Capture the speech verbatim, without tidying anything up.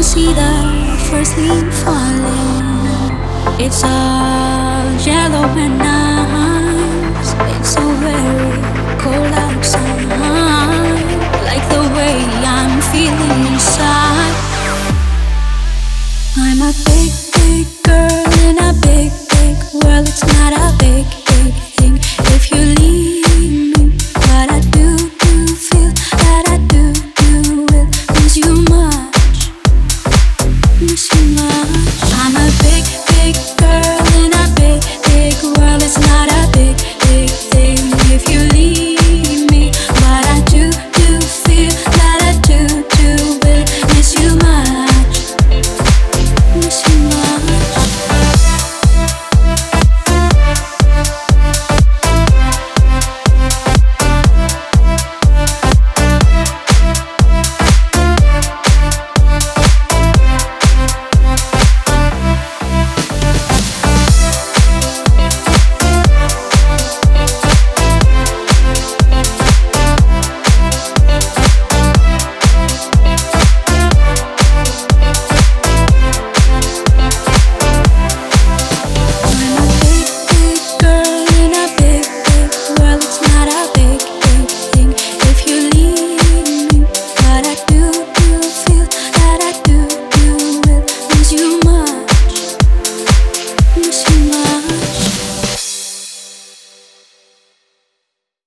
See the first leaf falling. It's all yellow and nice. It's so very cold outside. Like the way I'm feeling inside. I'm a